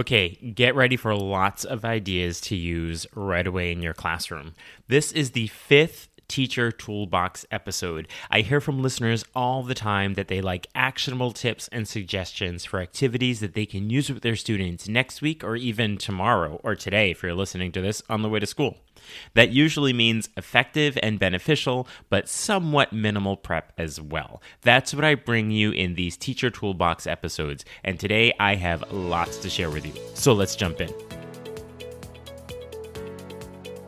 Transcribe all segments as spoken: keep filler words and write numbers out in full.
Okay, get ready for lots of ideas to use right away in your classroom. This is the fifth Teacher Toolbox episode. I hear from listeners all the time that they like actionable tips and suggestions for activities that they can use with their students next week or even tomorrow or today if you're listening to this on the way to school. That usually means effective and beneficial, but somewhat minimal prep as well. That's what I bring you in these Teacher Toolbox episodes, and today I have lots to share with you. So let's jump in.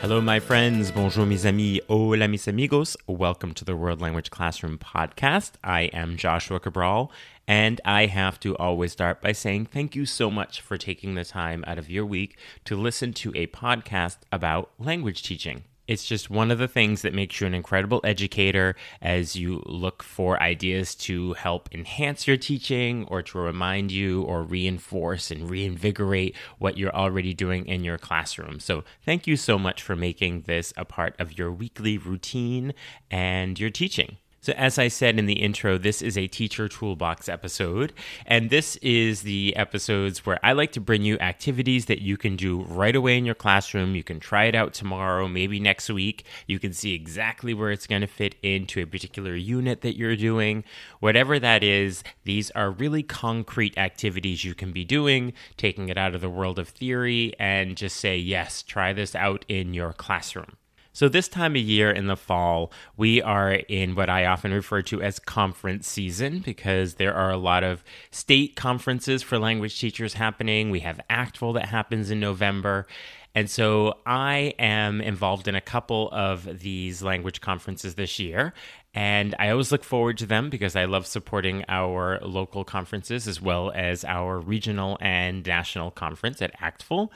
Hello, my friends. Bonjour, mes amis. Hola, mis amigos. Welcome to the World Language Classroom Podcast. I am Joshua Cabral, and I have to always start by saying thank you so much for taking the time out of your week to listen to a podcast about language teaching. It's just one of the things that makes you an incredible educator as you look for ideas to help enhance your teaching or to remind you or reinforce and reinvigorate what you're already doing in your classroom. So thank you so much for making this a part of your weekly routine and your teaching. So as I said in the intro, this is a Teacher Toolbox episode, and this is the episodes where I like to bring you activities that you can do right away in your classroom. You can try it out tomorrow, maybe next week. You can see exactly where it's going to fit into a particular unit that you're doing. Whatever that is, these are really concrete activities you can be doing, taking it out of the world of theory and just say, yes, try this out in your classroom. So this time of year in the fall, we are in what I often refer to as conference season because there are a lot of state conferences for language teachers happening. We have A C T F L that happens in November. And so I am involved in a couple of these language conferences this year, and I always look forward to them because I love supporting our local conferences as well as our regional and national conference at A C T F L.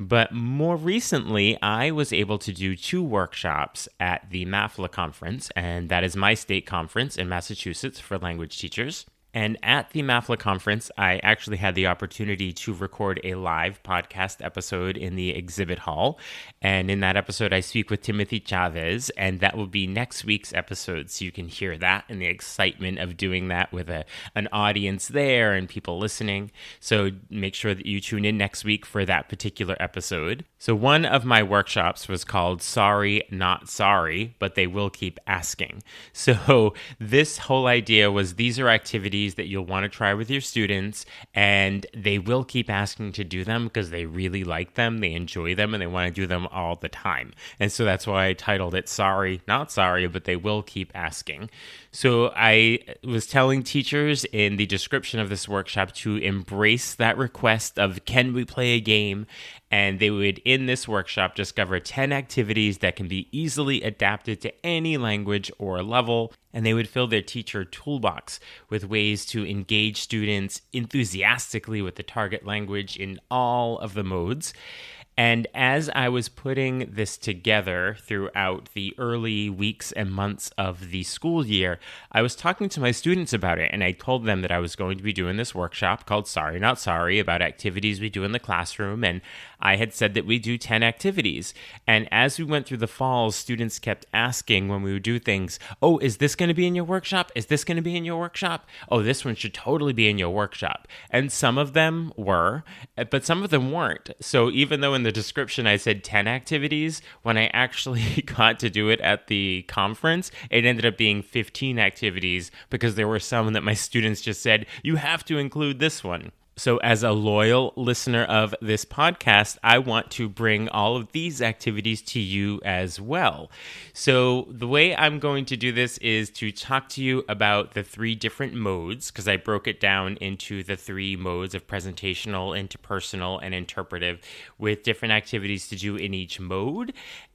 But more recently, I was able to do two workshops at the MAFLA conference, and that is my state conference in Massachusetts for language teachers. And at the MAFLA conference, I actually had the opportunity to record a live podcast episode in the exhibit hall. And in that episode, I speak with Timothy Chavez, and that will be next week's episode. So you can hear that and the excitement of doing that with a, an audience there and people listening. So make sure that you tune in next week for that particular episode. So one of my workshops was called Sorry, Not Sorry, But They Will Keep Asking. So this whole idea was these are activities that you'll want to try with your students, and they will keep asking to do them because they really like them, they enjoy them, and they want to do them all the time. And so that's why I titled it Sorry, Not Sorry, But They Will Keep Asking. So I was telling teachers in the description of this workshop to embrace that request of, can we play a game? And they would, in this workshop, discover ten activities that can be easily adapted to any language or level, and they would fill their teacher toolbox with ways to engage students enthusiastically with the target language in all of the modes. And as I was putting this together throughout the early weeks and months of the school year, I was talking to my students about it, and I told them that I was going to be doing this workshop called Sorry Not Sorry about activities we do in the classroom, and I had said that we do ten activities. And as we went through the fall, students kept asking when we would do things, oh, is this going to be in your workshop? Is this going to be in your workshop? Oh, this one should totally be in your workshop. And some of them were, but some of them weren't. So even though in the The description I said ten activities, when I actually got to do it at the conference, it ended up being fifteen activities because there were some that my students just said, you have to include this one. So as a loyal listener of this podcast, I want to bring all of these activities to you as well. So the way I'm going to do this is to talk to you about the three different modes, because I broke it down into the three modes of presentational, interpersonal, and interpretive, with different activities to do in each mode.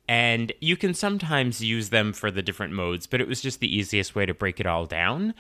And you can sometimes use them for the different modes, but it was just the easiest way to break it all down.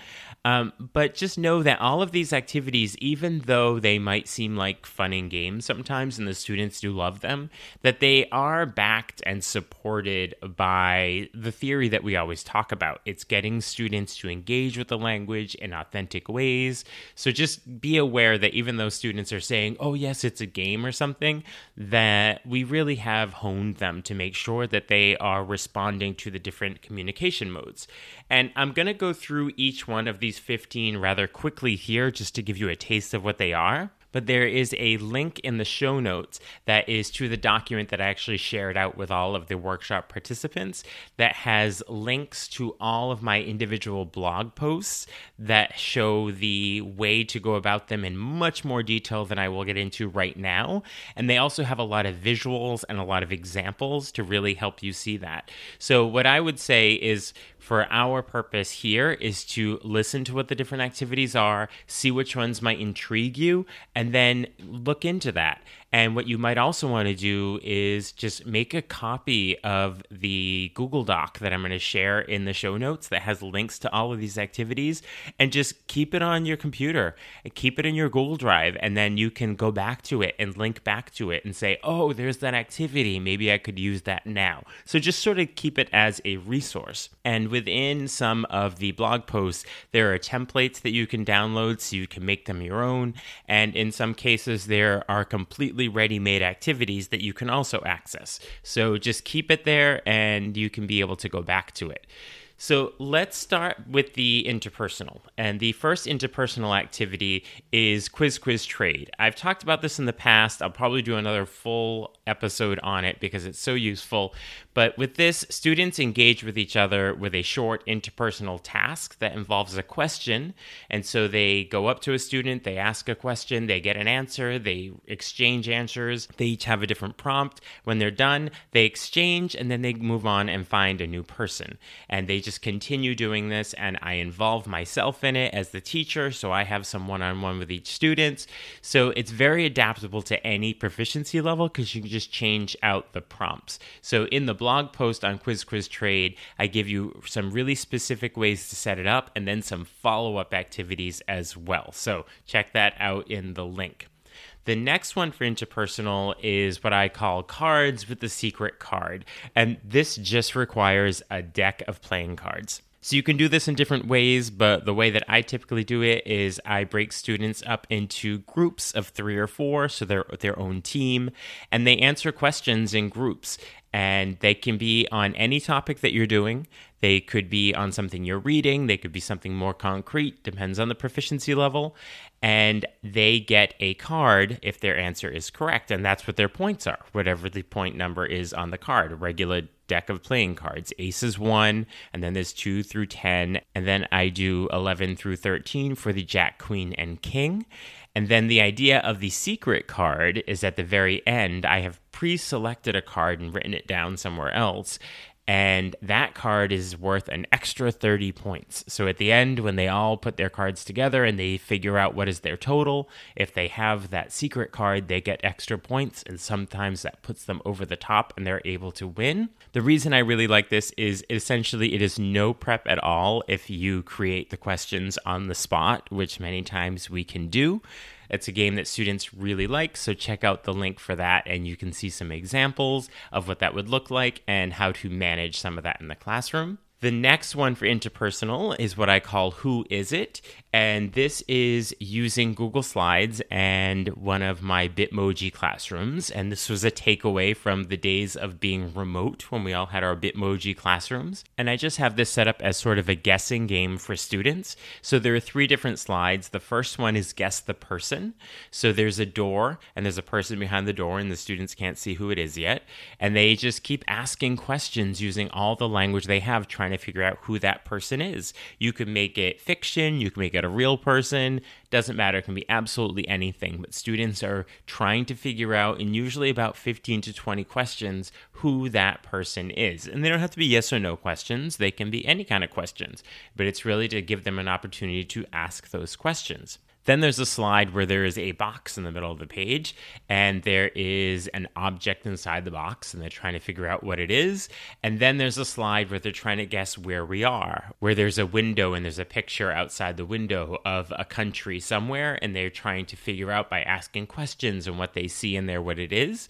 Um, but just know that all of these activities, even though they might seem like fun and games sometimes, and the students do love them, that they are backed and supported by the theory that we always talk about. It's getting students to engage with the language in authentic ways. So just be aware that even though students are saying, oh, yes, it's a game or something, that we really have honed them to make sure that they are responding to the different communication modes. And I'm going to go through each one of these fifteen rather quickly here just to give you a taste of what they are. But there is a link in the show notes that is to the document that I actually shared out with all of the workshop participants that has links to all of my individual blog posts that show the way to go about them in much more detail than I will get into right now. And they also have a lot of visuals and a lot of examples to really help you see that. So what I would say is, for our purpose here, is to listen to what the different activities are, see which ones might intrigue you, and then look into that. And what you might also want to do is just make a copy of the Google Doc that I'm going to share in the show notes that has links to all of these activities, and just keep it on your computer and keep it in your Google Drive. And then you can go back to it and link back to it and say, oh, there's that activity. Maybe I could use that now. So just sort of keep it as a resource. And within some of the blog posts, there are templates that you can download so you can make them your own. And in some cases, there are completely ready-made activities that you can also access. So just keep it there and you can be able to go back to it. So let's start with the interpersonal. And the first interpersonal activity is Quiz Quiz Trade. I've talked about this in the past. I'll probably do another full episode on it because it's so useful. But with this, students engage with each other with a short interpersonal task that involves a question. And so they go up to a student, they ask a question, they get an answer, they exchange answers, they each have a different prompt. When they're done, they exchange, and then they move on and find a new person. And they just continue doing this, and I involve myself in it as the teacher, so I have some one-on-one with each student. So it's very adaptable to any proficiency level because you can just change out the prompts. So in the blog post on Quiz Quiz Trade, I give you some really specific ways to set it up and then some follow-up activities as well. So check that out in the link. The next one for interpersonal is what I call cards with the secret card. And this just requires a deck of playing cards. So you can do this in different ways, but the way that I typically do it is I break students up into groups of three or four, so they're their own team, and they answer questions in groups. And they can be on any topic that you're doing. They could be on something you're reading. They could be something more concrete. Depends on the proficiency level. And they get a card if their answer is correct. And that's what their points are, whatever the point number is on the card, a regular deck of playing cards. Ace is one, and then there's two through ten. And then I do eleven through thirteen for the Jack, Queen, and King. And then the idea of the secret card is at the very end, I have pre-selected a card and written it down somewhere else. And that card is worth an extra thirty points. So at the end, when they all put their cards together and they figure out what is their total, if they have that secret card, they get extra points. And sometimes that puts them over the top and they're able to win. The reason I really like this is essentially it is no prep at all if you create the questions on the spot, which many times we can do. It's a game that students really like, so check out the link for that, and you can see some examples of what that would look like and how to manage some of that in the classroom. The next one for interpersonal is what I call Who Is It? And this is using Google Slides and one of my Bitmoji classrooms. And this was a takeaway from the days of being remote when we all had our Bitmoji classrooms. And I just have this set up as sort of a guessing game for students. So there are three different slides. The first one is Guess the Person. So there's a door and there's a person behind the door and the students can't see who it is yet. And they just keep asking questions using all the language they have, trying to to figure out who that person is. You can make it fiction, you can make it a real person, doesn't matter, it can be absolutely anything, but students are trying to figure out, in usually about fifteen to twenty questions, who that person is. And they don't have to be yes or no questions, they can be any kind of questions, but it's really to give them an opportunity to ask those questions. Then there's a slide where there is a box in the middle of the page, and there is an object inside the box, and they're trying to figure out what it is. And then there's a slide where they're trying to guess where we are, where there's a window and there's a picture outside the window of a country somewhere, and they're trying to figure out by asking questions and what they see in there what it is.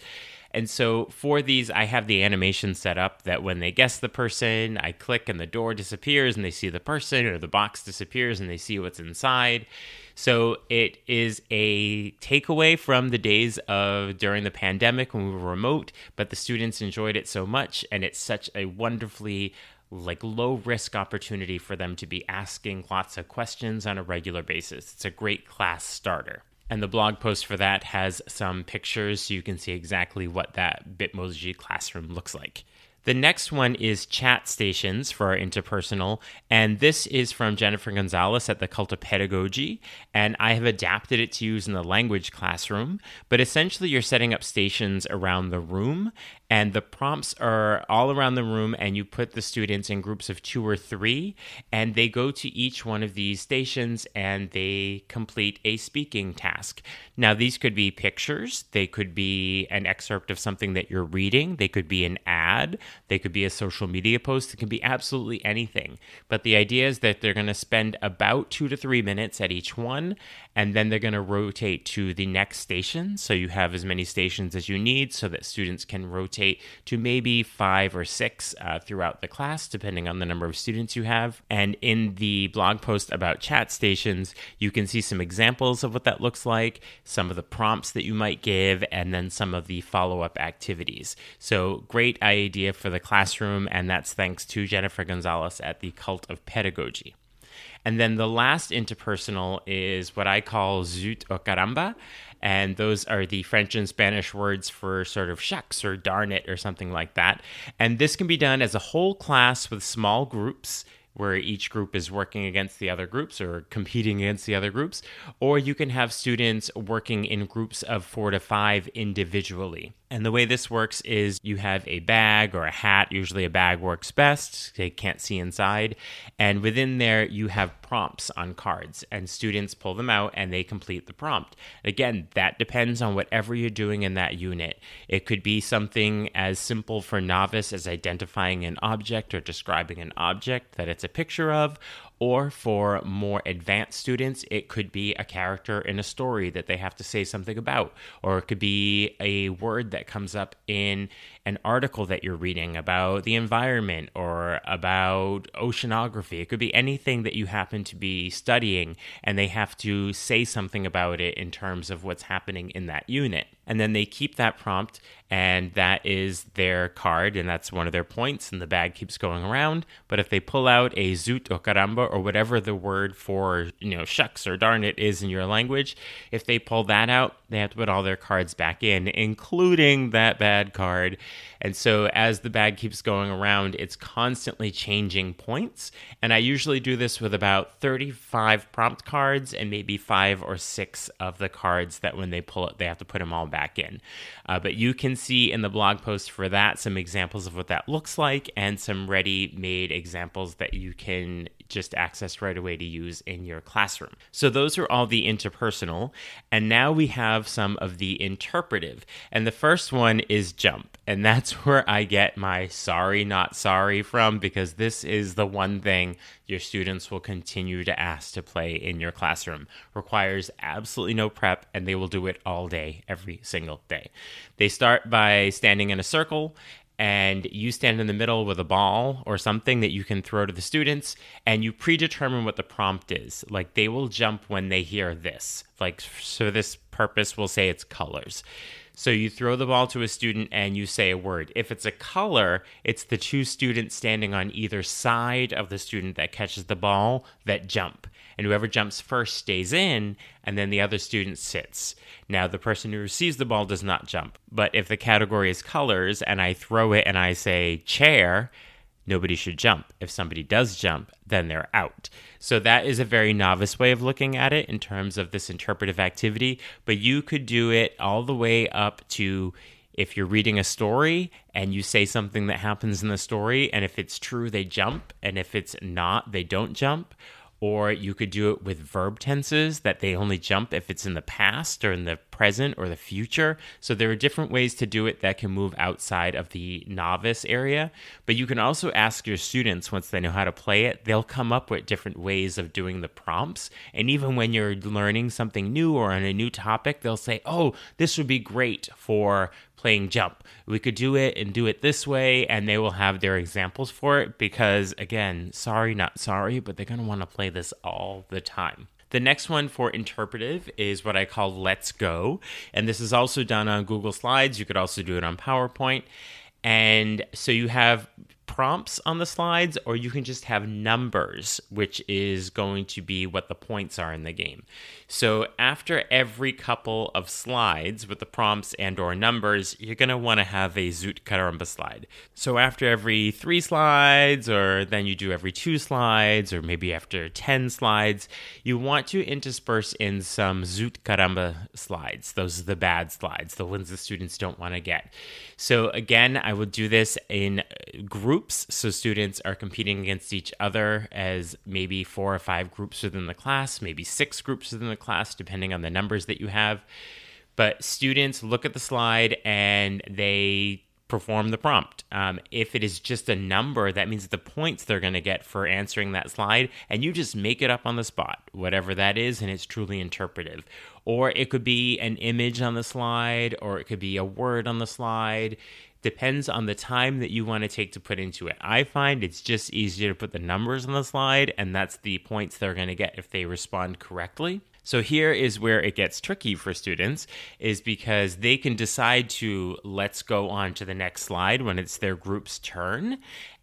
And so for these, I have the animation set up that when they guess the person, I click and the door disappears and they see the person, or the box disappears and they see what's inside. So it is a takeaway from the days of during the pandemic when we were remote, but the students enjoyed it so much, and it's such a wonderfully like low risk opportunity for them to be asking lots of questions on a regular basis. It's a great class starter. And the blog post for that has some pictures so you can see exactly what that Bitmoji classroom looks like. The next one is chat stations for our interpersonal, and this is from Jennifer Gonzalez at the Cult of Pedagogy, and I have adapted it to use in the language classroom, but essentially you're setting up stations around the room, and the prompts are all around the room, and you put the students in groups of two or three, and they go to each one of these stations, and they complete a speaking task. Now, these could be pictures, they could be an excerpt of something that you're reading, they could be an ad, they could be a social media post. It can be absolutely anything. But the idea is that they're going to spend about two to three minutes at each one, and then they're going to rotate to the next station. So you have as many stations as you need so that students can rotate to maybe five or six uh, throughout the class, depending on the number of students you have. And in the blog post about chat stations, you can see some examples of what that looks like, some of the prompts that you might give, and then some of the follow-up activities. So great idea for the classroom, and that's thanks to Jennifer Gonzalez at the Cult of Pedagogy. And then the last interpersonal is what I call Zut/Caramba, and those are the French and Spanish words for sort of shucks or darn it or something like that. And this can be done as a whole class with small groups, where each group is working against the other groups or competing against the other groups, or you can have students working in groups of four to five individually. And the way this works is you have a bag or a hat, usually a bag works best, they can't see inside, and within there you have prompts on cards, and students pull them out and they complete the prompt. Again, that depends on whatever you're doing in that unit. It could be something as simple for novice as identifying an object or describing an object that it's a picture of, or for more advanced students, it could be a character in a story that they have to say something about, or it could be a word that comes up in an article that you're reading about the environment or about oceanography. It could be anything that you happen to be studying, and they have to say something about it in terms of what's happening in that unit. And then they keep that prompt, and that is their card, and that's one of their points, and the bag keeps going around. But if they pull out a Zut or Caramba or whatever the word for, you know, shucks or darn it is in your language, if they pull that out, they have to put all their cards back in, including that bad card. And so as the bag keeps going around, it's constantly changing points. And I usually do this with about thirty-five prompt cards and maybe five or six of the cards that when they pull it, they have to put them all back in. Uh, but you can see in the blog post for that some examples of what that looks like and some ready-made examples that you can just access right away to use in your classroom. So those are all the interpersonal. And now we have some of the interpretive. And the first one is jump. And that's where I get my sorry, not sorry from, because this is the one thing your students will continue to ask to play in your classroom. Requires absolutely no prep, and they will do it all day, every single day. They start by standing in a circle, and you stand in the middle with a ball or something that you can throw to the students, and you predetermine what the prompt is. Like, they will jump when they hear this. Like, so this purpose will say it's colors. So you throw the ball to a student and you say a word. If it's a color, it's the two students standing on either side of the student that catches the ball that jump. And whoever jumps first stays in, and then the other student sits. Now, the person who receives the ball does not jump. But if the category is colors and I throw it and I say chair, nobody should jump. If somebody does jump, then they're out. So that is a very novice way of looking at it in terms of this interpretive activity. But you could do it all the way up to if you're reading a story and you say something that happens in the story, and if it's true, they jump, and if it's not, they don't jump. or you could do it with verb tenses that they only jump if it's in the past or in the present or the future. So there are different ways to do it that can move outside of the novice area. But you can also ask your students, once they know how to play it, they'll come up with different ways of doing the prompts. And even when you're learning something new or on a new topic, they'll say, oh, this would be great for playing jump. We could do it and do it this way, and they will have their examples for it because, again, sorry, not sorry, but they're going to want to play this all the time. The next one for interpretive is what I call Let's Go, and this is also done on Google Slides. You could also do it on PowerPoint, and so you have prompts on the slides, or you can just have numbers, which is going to be what the points are in the game. So after every couple of slides with the prompts and or numbers, you're going to want to have a Zut/Caramba slide. So after every three slides, or then you do every two slides, or maybe after ten slides, you want to intersperse in some Zut/Caramba slides. Those are the bad slides, the ones the students don't want to get. So again, I would do this in groups. So students are competing against each other as maybe four or five groups within the class, maybe six groups within the class, depending on the numbers that you have. But students look at the slide and they perform the prompt. Um, if it is just a number, that means the points they're going to get for answering that slide, and you just make it up on the spot, whatever that is, and it's truly interpretive. Or it could be an image on the slide, or it could be a word on the slide. Depends on the time that you want to take to put into it. I find it's just easier to put the numbers on the slide, and that's the points they're going to get if they respond correctly. So here is where it gets tricky for students, is because they can decide to let's go on to the next slide when it's their group's turn.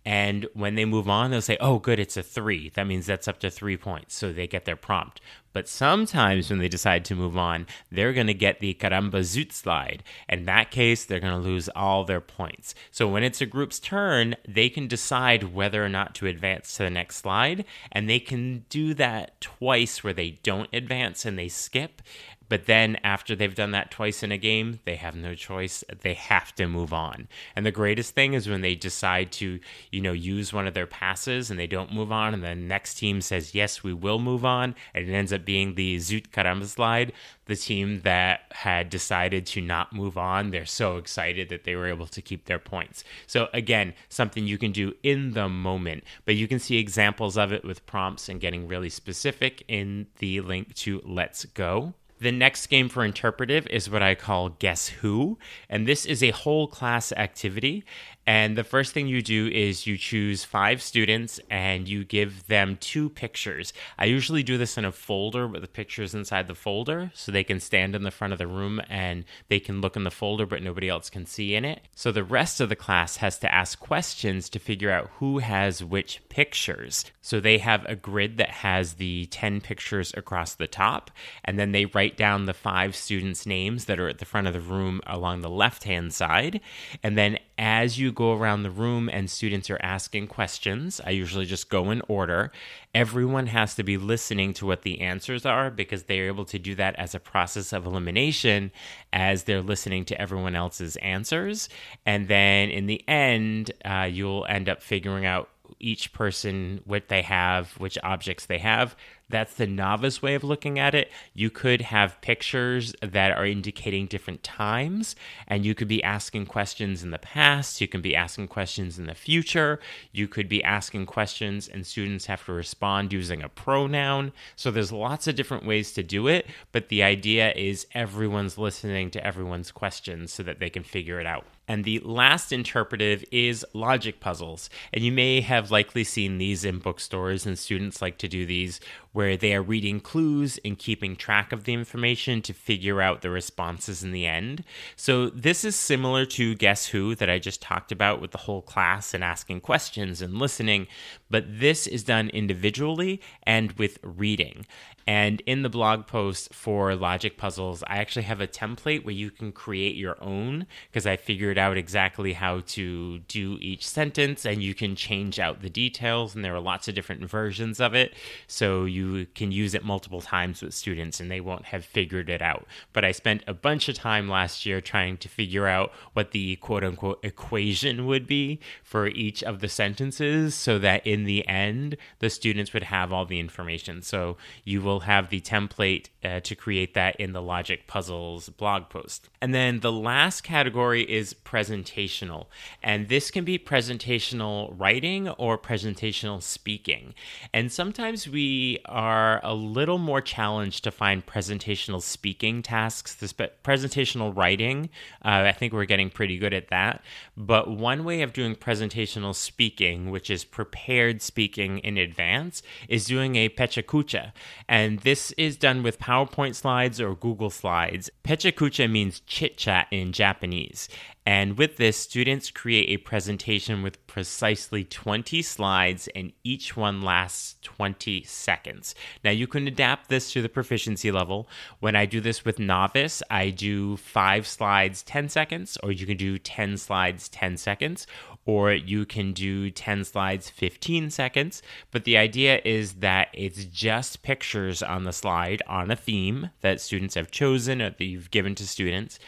And when they move on, they'll say, oh, good, it's a three. That means that's up to three points. So they get their prompt. But sometimes when they decide to move on, they're going to get the Caramba Zut slide. In that case, they're going to lose all their points. So when it's a group's turn, they can decide whether or not to advance to the next slide. And they can do that twice where they don't advance and they skip. But then after they've done that twice in a game, they have no choice. They have to move on. And the greatest thing is when they decide to, you know, use one of their passes and they don't move on, and the next team says, yes, we will move on, and it ends up being the Zut/Caramba slide. The team that had decided to not move on, they're so excited that they were able to keep their points. So again, something you can do in the moment, but you can see examples of it with prompts and getting really specific in the link to Let's Go. The next game for interpretive is what I call Guess Who, and this is a whole class activity. And the first thing you do is you choose five students and you give them two pictures. I usually do this in a folder with the pictures inside the folder, so they can stand in the front of the room and they can look in the folder, but nobody else can see in it. So the rest of the class has to ask questions to figure out who has which pictures. So they have a grid that has the ten pictures across the top, and then they write down the five students' names that are at the front of the room along the left-hand side. And then as you go around the room and students are asking questions, I usually just go in order. Everyone has to be listening to what the answers are because they're able to do that as a process of elimination as they're listening to everyone else's answers. And then in the end, uh, you'll end up figuring out each person what they have, which objects they have. That's the novice way of looking at it. You could have pictures that are indicating different times, and you could be asking questions in the past. You can be asking questions in the future. You could be asking questions, and students have to respond using a pronoun. So there's lots of different ways to do it, but the idea is everyone's listening to everyone's questions so that they can figure it out. And the last interpretive is logic puzzles. And you may have likely seen these in bookstores, and students like to do these where they are reading clues and keeping track of the information to figure out the responses in the end. So this is similar to Guess Who that I just talked about with the whole class and asking questions and listening, but this is done individually and with reading. And in the blog post for logic puzzles, I actually have a template where you can create your own because I figured out exactly how to do each sentence, and you can change out the details, and there are lots of different versions of it. So you you can use it multiple times with students and they won't have figured it out. But I spent a bunch of time last year trying to figure out what the quote unquote equation would be for each of the sentences so that in the end, the students would have all the information. So you will have the template uh, to create that in the Logic Puzzles blog post. And then the last category is presentational. And this can be presentational writing or presentational speaking. And sometimes we are a little more challenged to find presentational speaking tasks. This presentational writing, uh, I think we're getting pretty good at that. But one way of doing presentational speaking, which is prepared speaking in advance, is doing a Pecha Kucha. And this is done with PowerPoint slides or Google Slides. Pecha Kucha means chit-chat in Japanese. And with this, students create a presentation with precisely twenty slides, and each one lasts twenty seconds. Now, you can adapt this to the proficiency level. When I do this with novice, I do five slides, ten seconds, or you can do ten slides, ten seconds, or you can do ten slides, fifteen seconds. But the idea is that it's just pictures on the slide on a theme that students have chosen or that you've given to students,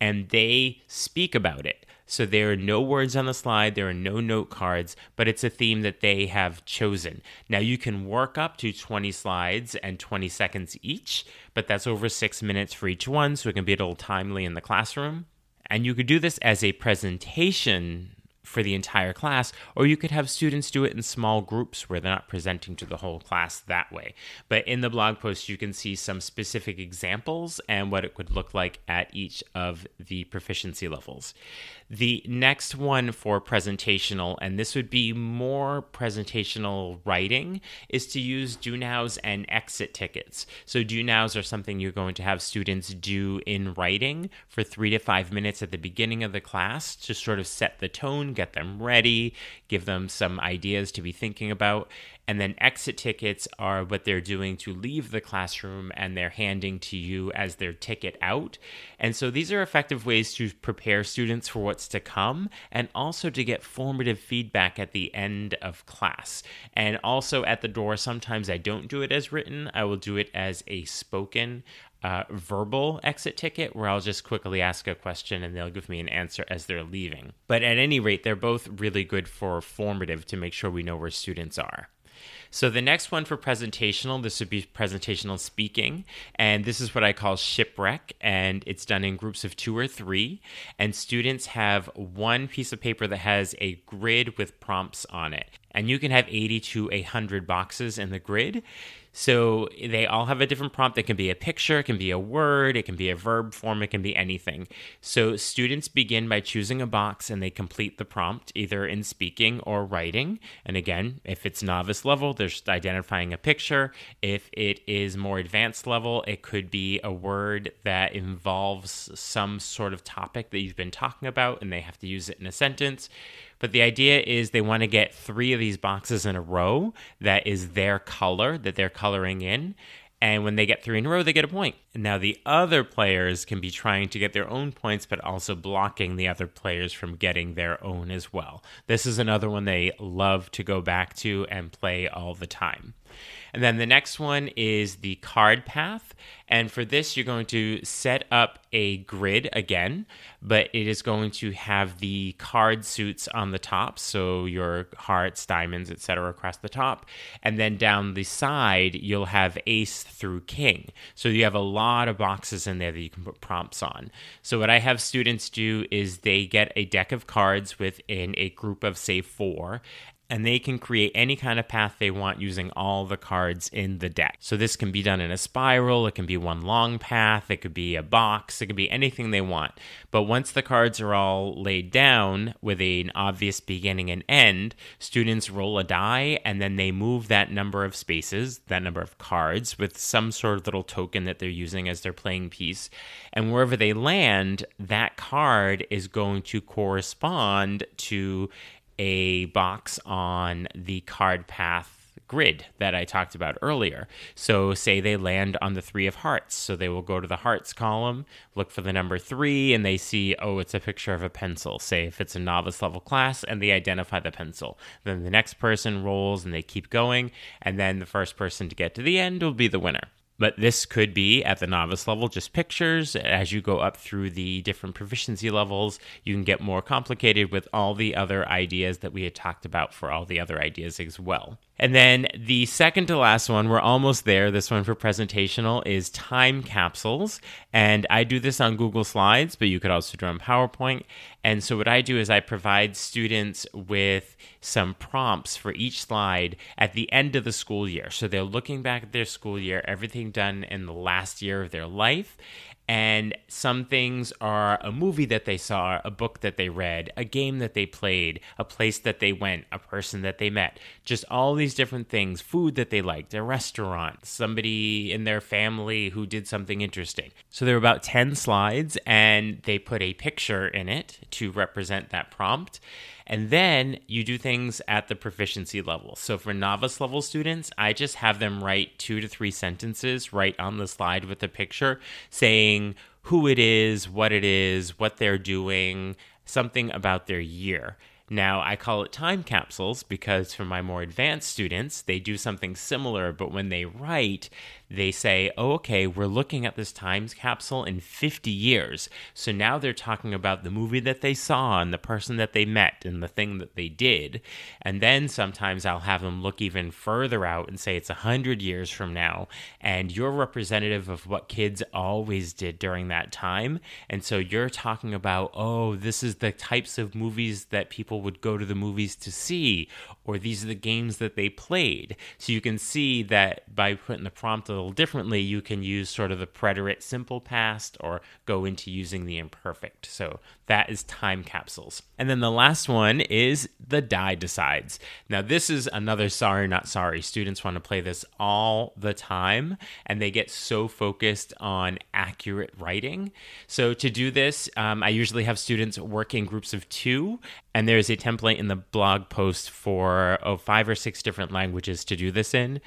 and they speak about it. So there are no words on the slide, there are no note cards, but it's a theme that they have chosen. Now you can work up to twenty slides and twenty seconds each, but that's over six minutes for each one, so it can be a little timely in the classroom. And you could do this as a presentation for the entire class, or you could have students do it in small groups where they're not presenting to the whole class that way. But in the blog post, you can see some specific examples and what it would look like at each of the proficiency levels. The next one for presentational, and this would be more presentational writing, is to use do nows and exit tickets. So do nows are something you're going to have students do in writing for three to five minutes at the beginning of the class to sort of set the tone, get them ready, give them some ideas to be thinking about. And then exit tickets are what they're doing to leave the classroom and they're handing to you as their ticket out. And so these are effective ways to prepare students for what's to come and also to get formative feedback at the end of class. And also at the door, sometimes I don't do it as written. I will do it as a spoken Uh, verbal exit ticket where I'll just quickly ask a question and they'll give me an answer as they're leaving. But at any rate, they're both really good for formative to make sure we know where students are. So the next one for presentational, this would be presentational speaking, and this is what I call Shipwreck, and it's done in groups of two or three, and students have one piece of paper that has a grid with prompts on it, and you can have eighty to one hundred boxes in the grid. So they all have a different prompt. It can be a picture, it can be a word, it can be a verb form, it can be anything. So students begin by choosing a box and they complete the prompt either in speaking or writing. And again, if it's novice level, they're just identifying a picture. If it is more advanced level, it could be a word that involves some sort of topic that you've been talking about and they have to use it in a sentence. But the idea is they want to get three of these boxes in a row that is their color, that they're coloring in. And when they get three in a row, they get a point. Now, the other players can be trying to get their own points, but also blocking the other players from getting their own as well. This is another one they love to go back to and play all the time. And then the next one is the card path. And for this, you're going to set up a grid again, but it is going to have the card suits on the top. So your hearts, diamonds, et cetera across the top. And then down the side, you'll have ace through king. So you have a lot of boxes in there that you can put prompts on. So what I have students do is they get a deck of cards within a group of, say, four. And they can create any kind of path they want using all the cards in the deck. So this can be done in a spiral, it can be one long path, it could be a box, it could be anything they want. But once the cards are all laid down with an obvious beginning and end, students roll a die and then they move that number of spaces, that number of cards, with some sort of little token that they're using as their playing piece. And wherever they land, that card is going to correspond to a box on the card path grid that I talked about earlier. So say they land on the three of hearts. So they will go to the hearts column, look for the number three, and they see, oh, it's a picture of a pencil. Say if it's a novice level class, and they identify the pencil. Then the next person rolls and they keep going. And then the first person to get to the end will be the winner. But this could be, at the novice level, just pictures. As you go up through the different proficiency levels, you can get more complicated with all the other ideas that we had talked about for all the other ideas as well. And then the second to last one, we're almost there. This one for presentational is time capsules. And I do this on Google Slides, but you could also do it on PowerPoint. And so what I do is I provide students with some prompts for each slide at the end of the school year. So they're looking back at their school year, everything done in the last year of their life. And some things are a movie that they saw, a book that they read, a game that they played, a place that they went, a person that they met, just all these different things, food that they liked, a restaurant, somebody in their family who did something interesting. So there were about ten slides, and they put a picture in it to represent that prompt. And then you do things at the proficiency level. So for novice level students, I just have them write two to three sentences right on the slide with a picture saying who it is, what it is, what they're doing, something about their year. Now, I call it time capsules because for my more advanced students, they do something similar, but when they write, they say, oh, okay, we're looking at this time capsule in fifty years. So now they're talking about the movie that they saw and the person that they met and the thing that they did. And then sometimes I'll have them look even further out and say it's one hundred years from now, and you're representative of what kids always did during that time. And so you're talking about, oh, this is the types of movies that people would go to the movies to see, or these are the games that they played. So you can see that by putting the prompt a little differently, you can use sort of the preterite simple past or go into using the imperfect. So that is time capsules. And then the last one is the die decides. Now this is another sorry not sorry. Students want to play this all the time, and they get so focused on accurate writing. So to do this, um, I usually have students work in groups of two, and there's a template in the blog post for oh, five or six different languages to do this in.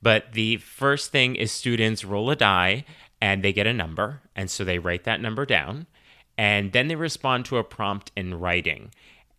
But the first thing is students roll a die and they get a number. And so they write that number down, and then they respond to a prompt in writing.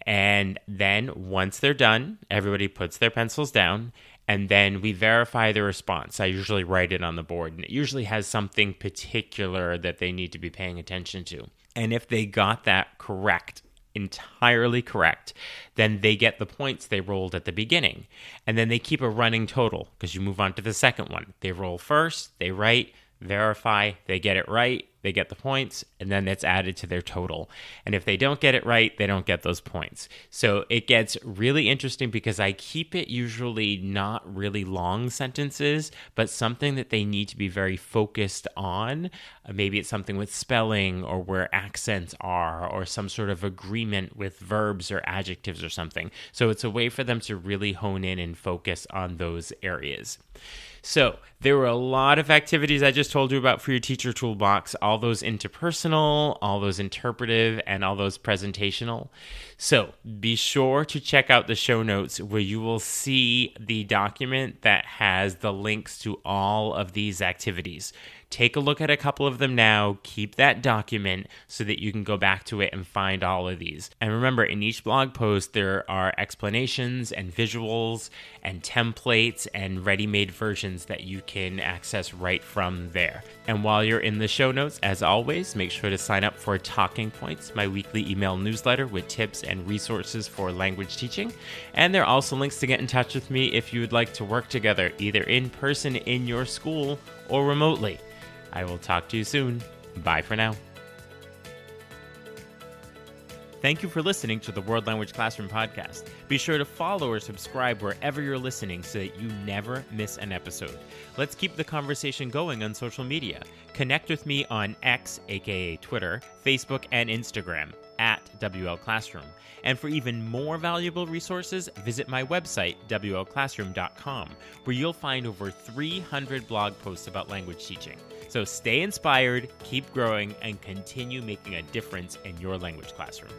And then once they're done, everybody puts their pencils down, and then we verify the response. I usually write it on the board, and it usually has something particular that they need to be paying attention to. And if they got that correct, entirely correct, then they get the points they rolled at the beginning. And then they keep a running total because you move on to the second one. They roll first, they write, verify, they get it right, they get the points, and then it's added to their total. And if they don't get it right, they don't get those points. So it gets really interesting because I keep it usually not really long sentences, but something that they need to be very focused on. Maybe it's something with spelling or where accents are or some sort of agreement with verbs or adjectives or something. So it's a way for them to really hone in and focus on those areas. So there were a lot of activities I just told you about for your teacher toolbox, all those interpersonal, all those interpretive, and all those presentational. So be sure to check out the show notes where you will see the document that has the links to all of these activities. Take a look at a couple of them now, keep that document so that you can go back to it and find all of these. And remember, in each blog post, there are explanations and visuals and templates and ready-made versions that you can access right from there. And while you're in the show notes, as always, make sure to sign up for Talking Points, my weekly email newsletter with tips and resources for language teaching. And there are also links to get in touch with me if you would like to work together, either in person in your school or remotely. I will talk to you soon. Bye for now. Thank you for listening to the World Language Classroom podcast. Be sure to follow or subscribe wherever you're listening so that you never miss an episode. Let's keep the conversation going on social media. Connect with me on X, aka Twitter, Facebook, and Instagram at W L Classroom. And for even more valuable resources, visit my website, W L Classroom dot com, where you'll find over three hundred blog posts about language teaching. So stay inspired, keep growing, and continue making a difference in your language classroom.